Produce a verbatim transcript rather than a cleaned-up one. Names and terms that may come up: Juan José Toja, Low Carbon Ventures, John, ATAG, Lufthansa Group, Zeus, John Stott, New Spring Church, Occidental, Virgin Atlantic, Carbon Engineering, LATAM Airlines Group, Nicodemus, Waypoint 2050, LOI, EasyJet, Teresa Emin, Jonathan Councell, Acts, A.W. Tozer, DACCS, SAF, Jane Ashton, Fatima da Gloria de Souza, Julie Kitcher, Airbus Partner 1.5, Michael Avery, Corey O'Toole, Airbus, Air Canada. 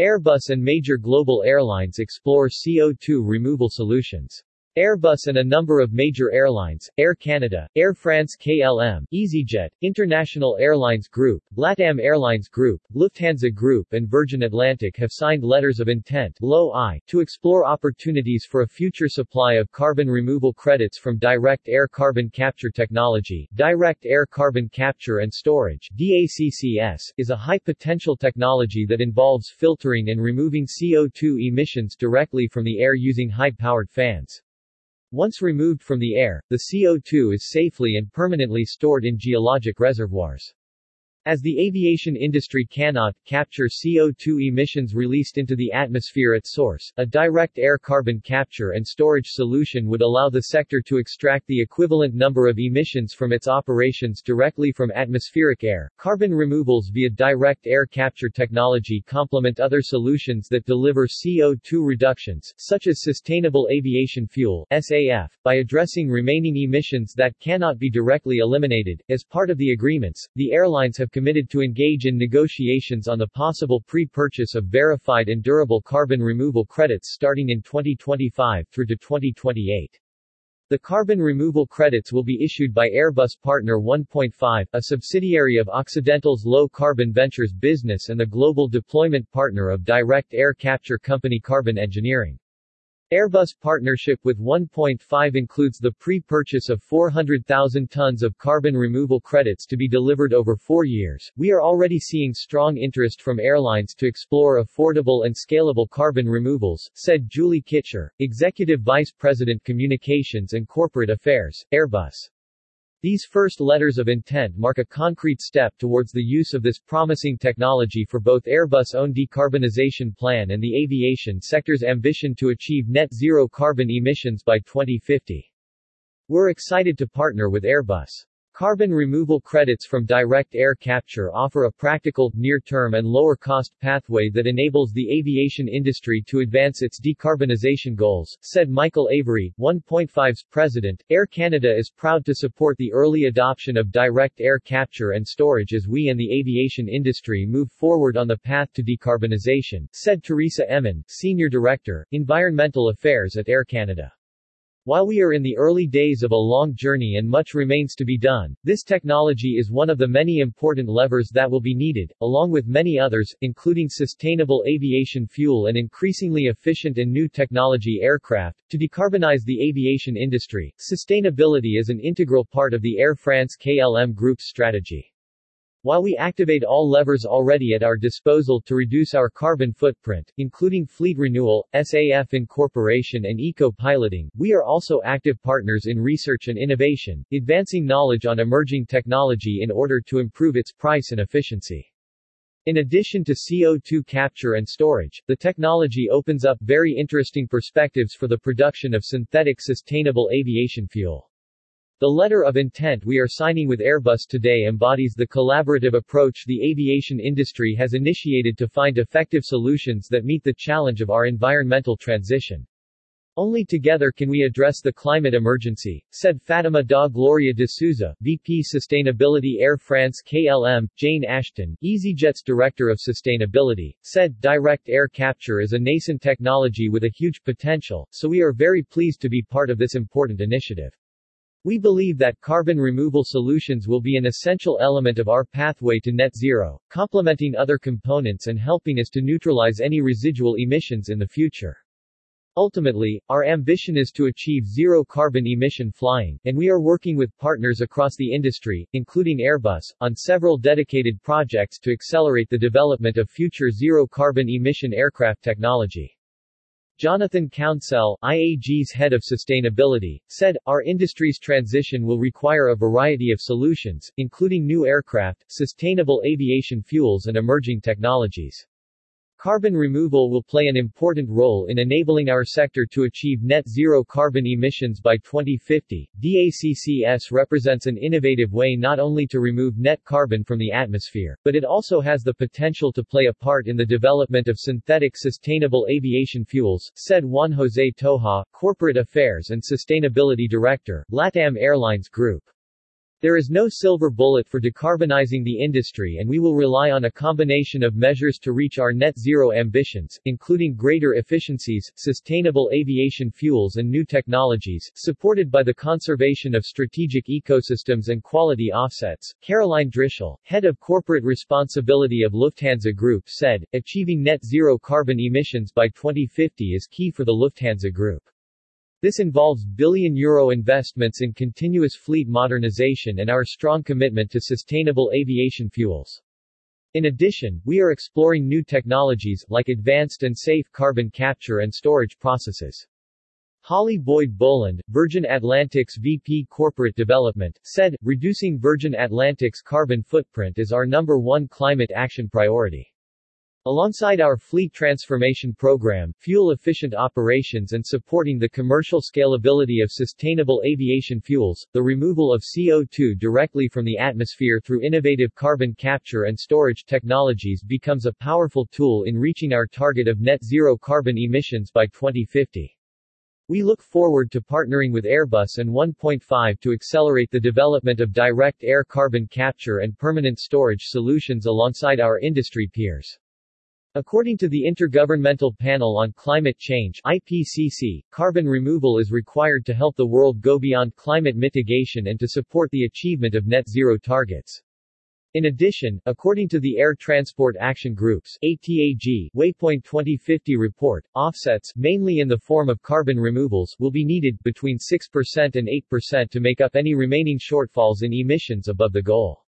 Airbus and major global airlines explore C O two removal solutions. Airbus and a number of major airlines, Air Canada, Air France K L M, EasyJet, International Airlines Group, LATAM Airlines Group, Lufthansa Group and Virgin Atlantic have signed letters of intent (L O I) to explore opportunities for a future supply of carbon removal credits from direct air carbon capture technology. Direct air carbon capture and storage (D A C C S) is a high-potential technology that involves filtering and removing C O two emissions directly from the air using high-powered fans. Once removed from the air, the C O two is safely and permanently stored in geologic reservoirs. As the aviation industry cannot capture C O two emissions released into the atmosphere at source, a direct air carbon capture and storage solution would allow the sector to extract the equivalent number of emissions from its operations directly from atmospheric air. Carbon removals via direct air capture technology complement other solutions that deliver C O two reductions, such as sustainable aviation fuel (S A F), by addressing remaining emissions that cannot be directly eliminated. As part of the agreements, the airlines have committed to engage in negotiations on the possible pre-purchase of verified and durable carbon removal credits starting in twenty twenty-five through to twenty twenty-eight. The carbon removal credits will be issued by Airbus Partner one point five, a subsidiary of Occidental's Low Carbon Ventures business and the global deployment partner of direct air capture company Carbon Engineering. Airbus partnership with one point five includes the pre-purchase of four hundred thousand tons of carbon removal credits to be delivered over four years. We are already seeing strong interest from airlines to explore affordable and scalable carbon removals, said Julie Kitcher, Executive Vice President Communications and Corporate Affairs, Airbus. These first letters of intent mark a concrete step towards the use of this promising technology for both Airbus' own decarbonization plan and the aviation sector's ambition to achieve net zero carbon emissions by twenty fifty. We're excited to partner with Airbus. Carbon removal credits from direct air capture offer a practical, near-term and lower-cost pathway that enables the aviation industry to advance its decarbonization goals, said Michael Avery, one point five's president. Air Canada is proud to support the early adoption of direct air capture and storage as we and the aviation industry move forward on the path to decarbonization, said Teresa Emin, Senior Director, Environmental Affairs at Air Canada. While we are in the early days of a long journey and much remains to be done, this technology is one of the many important levers that will be needed, along with many others, including sustainable aviation fuel and increasingly efficient and new technology aircraft, to decarbonize the aviation industry. Sustainability is an integral part of the Air France K L M Group's strategy. While we activate all levers already at our disposal to reduce our carbon footprint, including fleet renewal, S A F incorporation and eco-piloting, we are also active partners in research and innovation, advancing knowledge on emerging technology in order to improve its price and efficiency. In addition to C O two capture and storage, the technology opens up very interesting perspectives for the production of synthetic sustainable aviation fuel. The letter of intent we are signing with Airbus today embodies the collaborative approach the aviation industry has initiated to find effective solutions that meet the challenge of our environmental transition. Only together can we address the climate emergency, said Fatima da Gloria de Souza, V P Sustainability Air France K L M. Jane Ashton, EasyJet's Director of Sustainability, said direct air capture is a nascent technology with a huge potential, so we are very pleased to be part of this important initiative. We believe that carbon removal solutions will be an essential element of our pathway to net zero, complementing other components and helping us to neutralize any residual emissions in the future. Ultimately, our ambition is to achieve zero carbon emission flying, and we are working with partners across the industry, including Airbus, on several dedicated projects to accelerate the development of future zero carbon emission aircraft technology. Jonathan Councell, I A G's head of sustainability, said, "Our industry's transition will require a variety of solutions, including new aircraft, sustainable aviation fuels and emerging technologies. Carbon removal will play an important role in enabling our sector to achieve net zero carbon emissions by twenty fifty. D A C C S represents an innovative way not only to remove net carbon from the atmosphere, but it also has the potential to play a part in the development of synthetic sustainable aviation fuels," said Juan José Toja, Corporate Affairs and Sustainability Director, LATAM Airlines Group. There is no silver bullet for decarbonizing the industry, and we will rely on a combination of measures to reach our net zero ambitions, including greater efficiencies, sustainable aviation fuels and new technologies, supported by the conservation of strategic ecosystems and quality offsets. Caroline Drischel, head of corporate responsibility of Lufthansa Group, said, achieving net zero carbon emissions by twenty fifty is key for the Lufthansa Group. This involves billion euro investments in continuous fleet modernization and our strong commitment to sustainable aviation fuels. In addition, we are exploring new technologies, like advanced and safe carbon capture and storage processes. Holly Boyd Boland, Virgin Atlantic's V P Corporate Development, said, reducing Virgin Atlantic's carbon footprint is our number one climate action priority. Alongside our fleet transformation program, fuel-efficient operations and supporting the commercial scalability of sustainable aviation fuels, the removal of C O two directly from the atmosphere through innovative carbon capture and storage technologies becomes a powerful tool in reaching our target of net zero carbon emissions by twenty fifty. We look forward to partnering with Airbus and one point five to accelerate the development of direct air carbon capture and permanent storage solutions alongside our industry peers. According to the Intergovernmental Panel on Climate Change I P C C, carbon removal is required to help the world go beyond climate mitigation and to support the achievement of net zero targets. In addition, according to the Air Transport Action Group's A T A G Waypoint twenty fifty report, offsets, mainly in the form of carbon removals, will be needed, between six percent and eight percent to make up any remaining shortfalls in emissions above the goal.